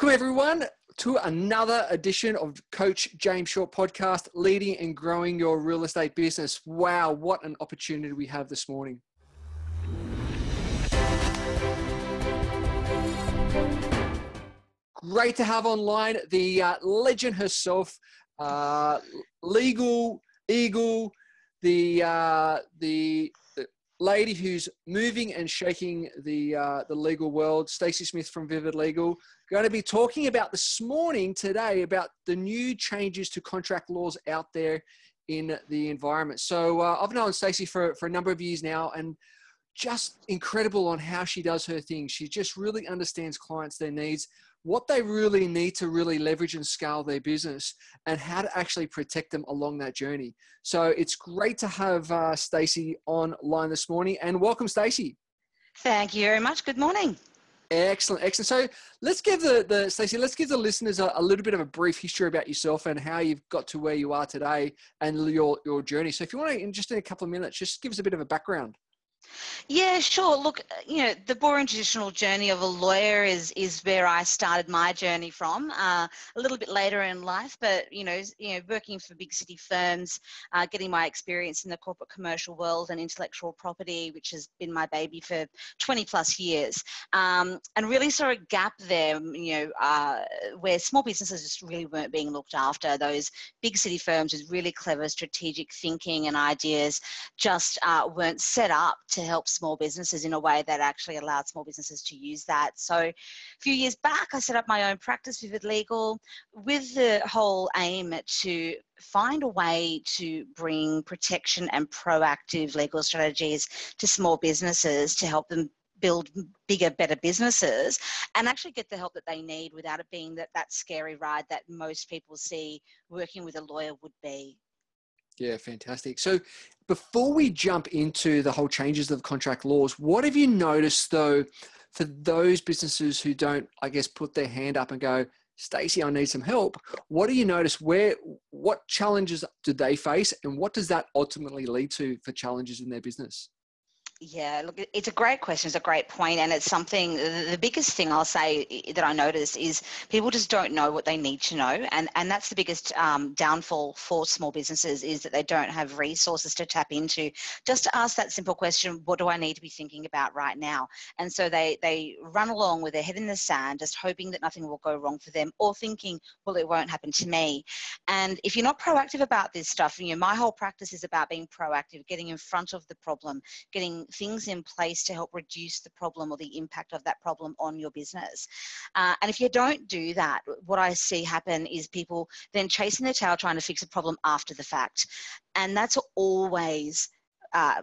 Welcome everyone to another edition of Coach James Short podcast, leading and growing your real estate business. Wow, what an opportunity we have this morning. Great to have online the legend herself, Legal Eagle, the lady who's moving and shaking the legal world, Stacey Smith from Vivid Legal. Going to be talking about this morning, today, about the new changes to contract laws out there in the environment. So I've known Stacey for a number of years now, and just incredible on how she does her thing. She just really understands clients, their needs, what they really need to really leverage and scale their business, and how to actually protect them along that journey. So it's great to have Stacey online this morning, and welcome, Stacey. Thank you very much. Good morning. Excellent, excellent. So let's give the listeners a little bit of a brief history about yourself and how you've got to where you are today and your journey. So if you want to, in a couple of minutes, just give us a bit of a background. Yeah, sure. Look, you know, the boring traditional journey of a lawyer is where I started my journey from a little bit later in life. But, you know, working for big city firms, getting my experience in the corporate commercial world and intellectual property, which has been my baby for 20 plus years, and really saw a gap there, where small businesses just really weren't being looked after. Those big city firms with really clever strategic thinking and ideas just weren't set up to help small businesses in a way that actually allowed small businesses to use that. So a few years back, I set up my own practice, Vivid Legal, with the whole aim to find a way to bring protection and proactive legal strategies to small businesses to help them build bigger, better businesses and actually get the help that they need without it being that scary ride that most people see working with a lawyer would be. Yeah, fantastic. So before we jump into the whole changes of contract laws, what have you noticed though, for those businesses who don't, I guess, put their hand up and go, Stacey, I need some help. What do you notice? What challenges do they face? And what does that ultimately lead to for challenges in their business? Yeah, look, it's a great question. It's a great point. And it's something, the biggest thing I'll say that I noticed is people just don't know what they need to know. And that's the biggest downfall for small businesses, is that they don't have resources to tap into just to ask that simple question, what do I need to be thinking about right now? And so they run along with their head in the sand, just hoping that nothing will go wrong for them, or thinking, well, it won't happen to me. And if you're not proactive about this stuff, you know, my whole practice is about being proactive, getting in front of the problem, getting things in place to help reduce the problem or the impact of that problem on your business. And if you don't do that, what I see happen is people then chasing their tail trying to fix a problem after the fact. And that's always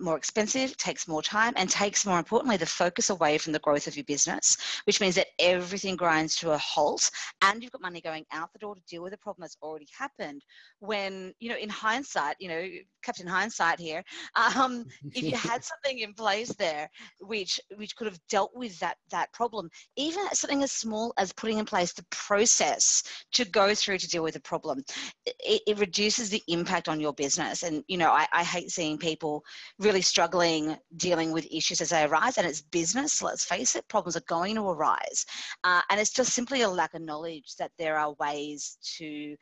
more expensive, takes more time, and takes, more importantly, the focus away from the growth of your business, which means that everything grinds to a halt and you've got money going out the door to deal with a problem that's already happened. When, you know, in hindsight, you know, Captain Hindsight here, if you had something in place there which could have dealt with that problem, even something as small as putting in place the process to go through to deal with a problem, it reduces the impact on your business. And, you know, I hate seeing people really struggling dealing with issues as they arise, and it's business, let's face it, problems are going to arise, and it's just simply a lack of knowledge that there are ways to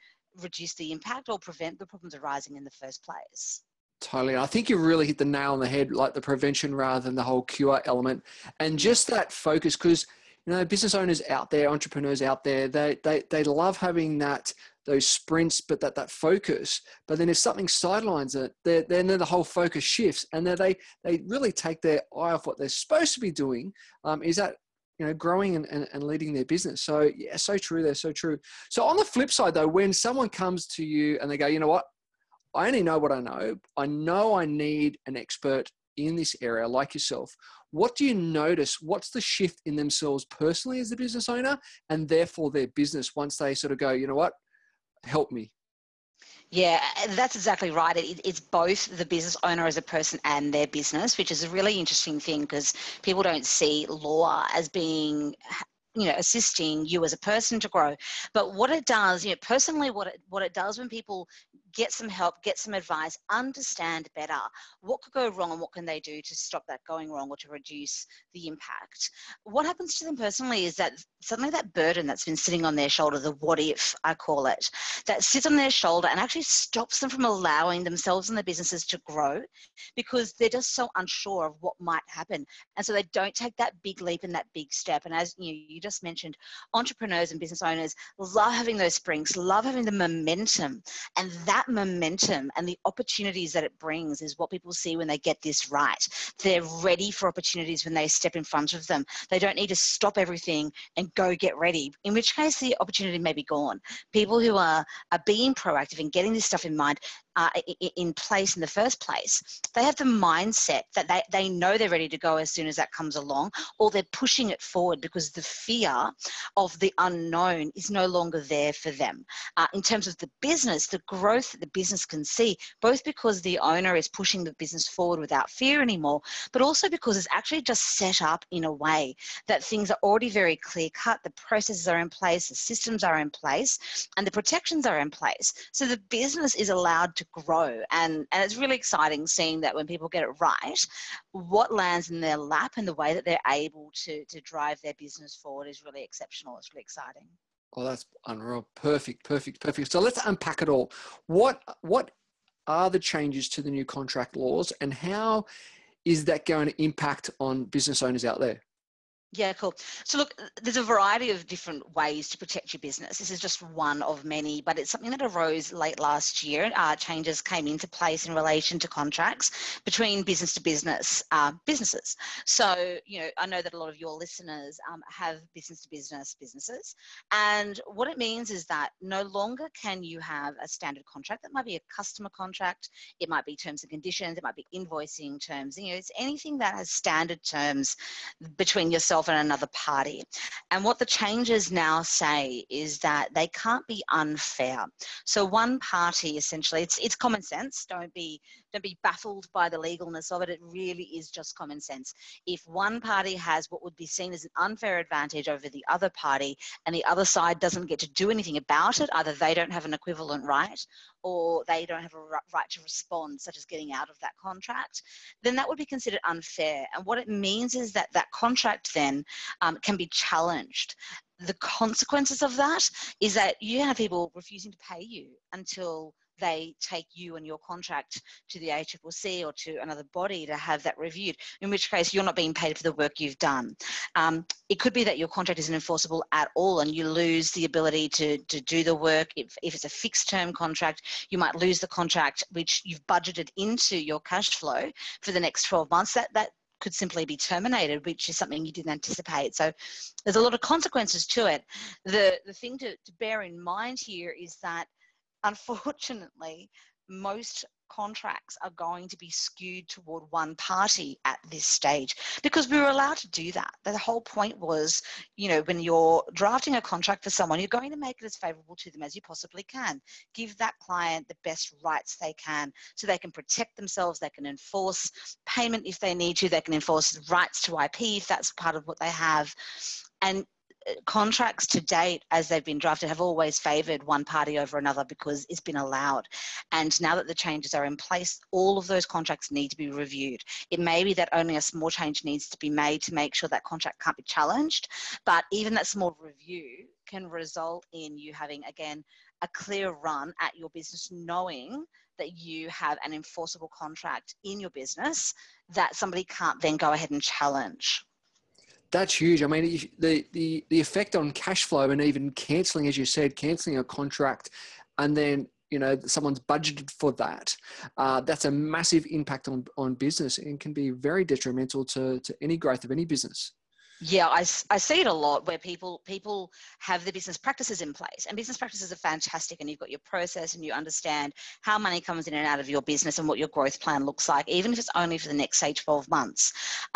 reduce the impact or prevent the problems arising in the first place. Totally. I think you really hit the nail on the head, like the prevention rather than the whole cure element, and just that focus, because, you know, business owners out there, entrepreneurs out there, they love having those sprints, but that focus. But then if something sidelines it, then the whole focus shifts, and then they really take their eye off what they're supposed to be doing, is that, you know, growing and leading their business. So yeah, so true there, so true. So on the flip side though, when someone comes to you and they go, you know what, I only know what I know. I know I need an expert in this area like yourself. What do you notice? What's the shift in themselves personally as a business owner, and therefore their business, once they sort of go, you know what, help me? Yeah, that's exactly right. It's both the business owner as a person and their business, which is a really interesting thing, because people don't see law as being, you know, assisting you as a person to grow. But what it does, you know, personally, what it does when people get some help, get some advice, understand better what could go wrong and what can they do to stop that going wrong or to reduce the impact. What happens to them personally is that suddenly that burden that's been sitting on their shoulder, the what if, I call it, that sits on their shoulder and actually stops them from allowing themselves and their businesses to grow because they're just so unsure of what might happen. And so they don't take that big leap and that big step. And as you just mentioned, entrepreneurs and business owners love having those springs, love having the momentum, and that momentum and the opportunities that it brings is what people see when they get this right. They're ready for opportunities when they step in front of them. They don't need to stop everything and go get ready, in which case the opportunity may be gone. People who are being proactive and getting this stuff in mind, in place in the first place, they have the mindset that they know they're ready to go as soon as that comes along, or they're pushing it forward because the fear of the unknown is no longer there for them. In terms of the business, the growth that the business can see, both because the owner is pushing the business forward without fear anymore, but also because it's actually just set up in a way that things are already very clear cut, the processes are in place, the systems are in place, and the protections are in place. So the business is allowed to grow, and it's really exciting seeing that when people get it right, what lands in their lap and the way that they're able to drive their business forward is really exceptional. It's really exciting. Oh, that's unreal. Perfect. So let's unpack it all. What are the changes to the new contract laws, and how is that going to impact on business owners out there? Yeah, cool. So look, there's a variety of different ways to protect your business. This is just one of many, but it's something that arose late last year. Changes came into place in relation to contracts between business-to-business businesses. So, I know that a lot of your listeners have business-to-business businesses. And what it means is that no longer can you have a standard contract. That might be a customer contract. It might be terms and conditions. It might be invoicing terms. It's anything that has standard terms between yourself and another party. And what the changes now say is that they can't be unfair. So one party, essentially, it's common sense. Don't be baffled by the legalness of it. It really is just common sense. If one party has what would be seen as an unfair advantage over the other party and the other side doesn't get to do anything about it, either they don't have an equivalent right or they don't have a right to respond, such as getting out of that contract, then that would be considered unfair. And what it means is that that contract then can be challenged. The consequences of that is that you have people refusing to pay you until they take you and your contract to the ACCC or to another body to have that reviewed, in which case you're not being paid for the work you've done. It could be that your contract isn't enforceable at all and you lose the ability to do the work. If it's a fixed term contract, you might lose the contract which you've budgeted into your cash flow for the next 12 months. That could simply be terminated, which is something you didn't anticipate. So there's a lot of consequences to it. The thing to bear in mind here is that unfortunately, most contracts are going to be skewed toward one party at this stage because we were allowed to do that. The whole point was, when you're drafting a contract for someone, you're going to make it as favourable to them as you possibly can. Give that client the best rights they can so they can protect themselves, they can enforce payment if they need to, they can enforce rights to IP if that's part of what they have. And contracts to date, as they've been drafted, have always favoured one party over another because it's been allowed. And now that the changes are in place, all of those contracts need to be reviewed. It may be that only a small change needs to be made to make sure that contract can't be challenged, but even that small review can result in you having, again, a clear run at your business, knowing that you have an enforceable contract in your business that somebody can't then go ahead and challenge. That's huge. I mean, the effect on cash flow and even cancelling, as you said, cancelling a contract and then, someone's budgeted for that. That's a massive impact on business and can be very detrimental to any growth of any business. Yeah, I see it a lot where people have their business practices in place, and business practices are fantastic, and you've got your process and you understand how money comes in and out of your business and what your growth plan looks like, even if it's only for the next, say, 12 months.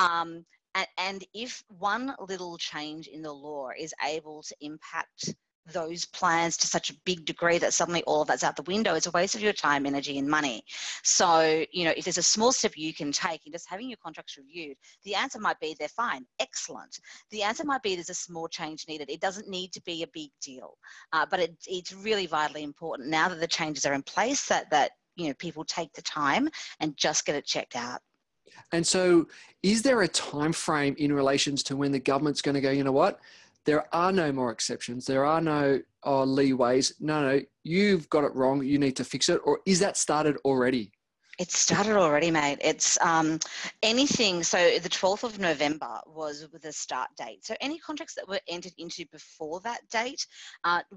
And if one little change in the law is able to impact those plans to such a big degree that suddenly all of that's out the window. It's a waste of your time, energy and money. So, you know, if there's a small step you can take in just having your contracts reviewed, the answer might be they're fine, excellent. The answer might be there's a small change needed. It doesn't need to be a big deal, but it's really vitally important now that the changes are in place that you know, people take the time and just get it checked out. And so is there a time frame in relations to when the government's going to go, you know what, there are no more exceptions. There are no leeways. No, you've got it wrong. You need to fix it. Or is that started already? It's started already, mate. It's anything. So the 12th of November was the start date. So any contracts that were entered into before that date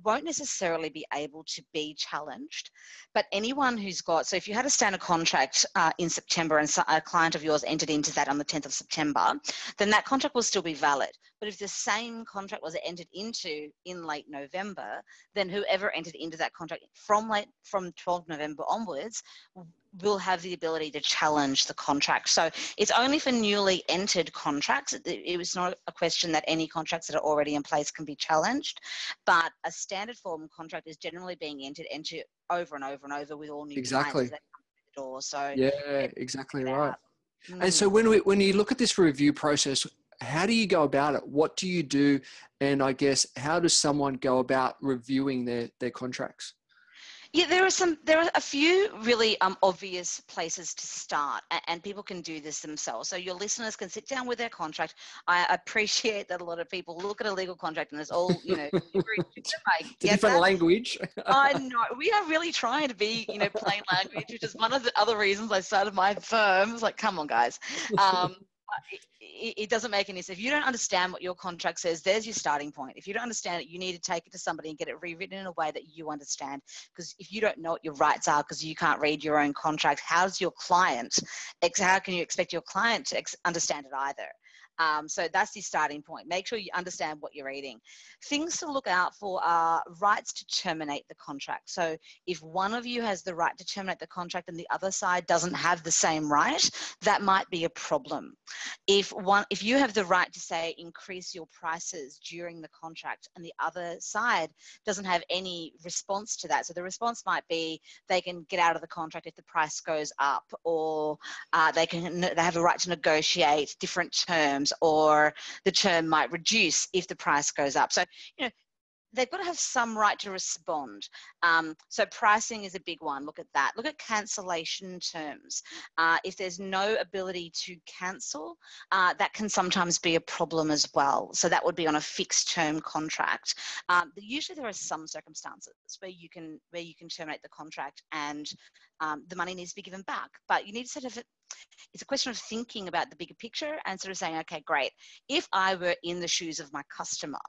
won't necessarily be able to be challenged. But anyone who's got, so if you had a standard contract in September and a client of yours entered into that on the 10th of September, then that contract will still be valid. But if the same contract was entered into in late November, then whoever entered into that contract from 12 November onwards will have the ability to challenge the contract. So it's only for newly entered contracts. It was not a question that any contracts that are already in place can be challenged, but a standard form contract is generally being entered into over and over and over with all new clients that come through the door. So yeah, exactly right. And so when you look at this review process, how do you go about it? What do you do? And I guess, how does someone go about reviewing their contracts? Yeah, there are a few really obvious places to start, and people can do this themselves. So your listeners can sit down with their contract. I appreciate that a lot of people look at a legal contract and it's all, you know, different language. I know. We are really trying to be, you know, plain language, which is one of the other reasons I started my firm. It's like, come on, guys. It doesn't make any sense. If you don't understand what your contract says, there's your starting point. If you don't understand it, you need to take it to somebody and get it rewritten in a way that you understand. Because if you don't know what your rights are because you can't read your own contract, how can you expect your client to understand it either? So that's the starting point. Make sure you understand what you're reading. Things to look out for are rights to terminate the contract. So if one of you has the right to terminate the contract and the other side doesn't have the same right, that might be a problem. If you have the right to say increase your prices during the contract and the other side doesn't have any response to that, so the response might be they can get out of the contract if the price goes up, or they have a right to negotiate different terms, or the term might reduce if the price goes up. So, you know, they've got to have some right to respond. So pricing is a big one. Look at that. Look at cancellation terms. If there's no ability to cancel, that can sometimes be a problem as well. So that would be on a fixed term contract. But usually there are some circumstances where you can terminate the contract and the money needs to be given back. But you need to sort of, it's a question of thinking about the bigger picture and sort of saying, okay, great. If I were in the shoes of my customer,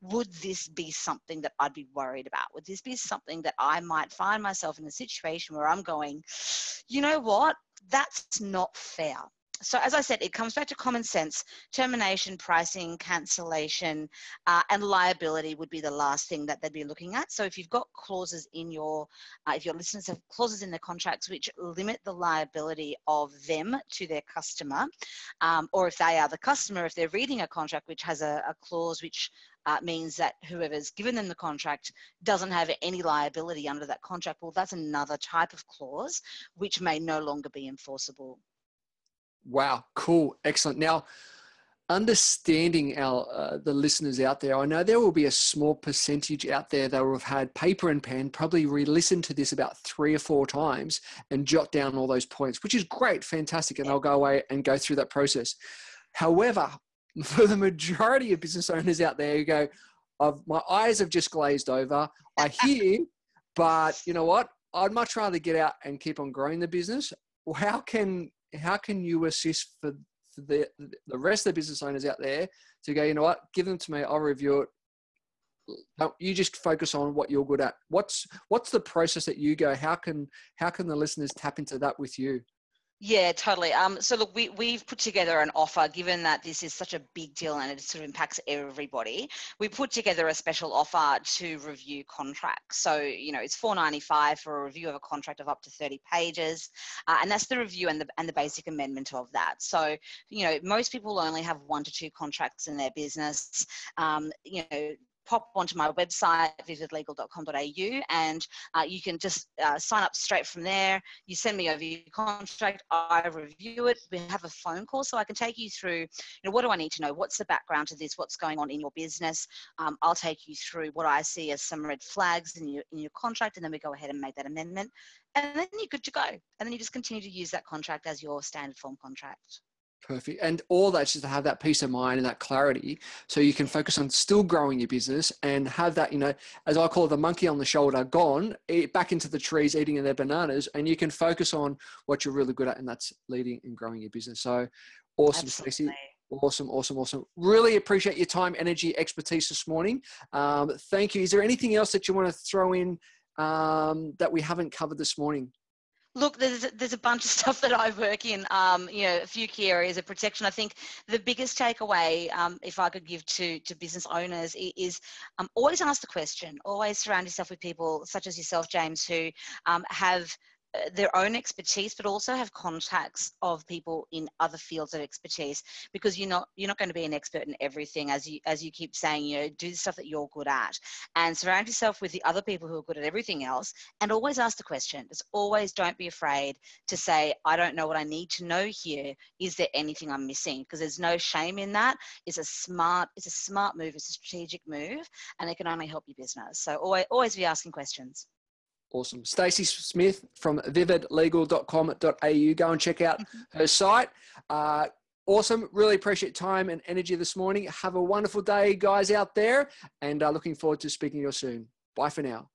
would this be something that I'd be worried about? Would this be something that I might find myself in a situation where I'm going, you know what, that's not fair? So as I said, it comes back to common sense. Termination, pricing, cancellation, and liability would be the last thing that they'd be looking at. So if you've got clauses in if your listeners have clauses in their contracts which limit the liability of them to their customer, or if they are the customer, if they're reading a contract which has a clause which means that whoever's given them the contract doesn't have any liability under that contract, well, that's another type of clause which may no longer be enforceable. Wow. Cool. Excellent. Now, understanding the listeners out there, I know there will be a small percentage out there that will have had paper and pen, probably re-listened to this about 3 or 4 times and jot down all those points, which is great. Fantastic. And I'll go away and go through that process. However, for the majority of business owners out there, you go, my eyes have just glazed over. I hear, but you know what? I'd much rather get out and keep on growing the business. Well, how can you assist for the rest of the business owners out there to go, you know what, give them to me, I'll review it. You just focus on what you're good at. What's the process that you go? How can the listeners tap into that with you? Yeah, totally. So look, we've put together an offer, given that this is such a big deal and it sort of impacts everybody. We put together a special offer to review contracts. So, you know, it's $4.95 for a review of a contract of up to 30 pages. And that's the review and the basic amendment of that. So, you know, most people only have 1 to 2 contracts in their business. You know, pop onto my website, visitlegal.com.au, and you can just sign up straight from there. You send me over your contract, I review it, we have a phone call so I can take you through, what do I need to know? What's the background to this? What's going on in your business? I'll take you through what I see as some red flags in your contract, and then we go ahead and make that amendment. And then you're good to go. And then you just continue to use that contract as your standard form contract. Perfect. And all that's just to have that peace of mind and that clarity so you can focus on still growing your business and have that, as I call it, the monkey on the shoulder gone, back into the trees eating their bananas, and you can focus on what you're really good at, and that's leading and growing your business. So awesome, Stacey. Awesome, awesome, awesome. Really appreciate your time, energy, expertise this morning. Thank you. Is there anything else that you want to throw in that we haven't covered this morning? Look, there's a bunch of stuff that I work in, a few key areas of protection. I think the biggest takeaway, if I could give to business owners, is always ask the question, always surround yourself with people such as yourself, James, who have their own expertise, but also have contacts of people in other fields of expertise, because you're not going to be an expert in everything, as you keep saying. Do the stuff that you're good at, and surround yourself with the other people who are good at everything else, and always ask the question. Just always don't be afraid to say, I don't know what I need to know here. Is there anything I'm missing? Because there's no shame in that. It's a smart move. It's a strategic move, and it can only help your business. So always be asking questions. Awesome. Stacey Smith from vividlegal.com.au. Go and check out her site. Awesome. Really appreciate time and energy this morning. Have a wonderful day, guys, out there, and looking forward to speaking to you soon. Bye for now.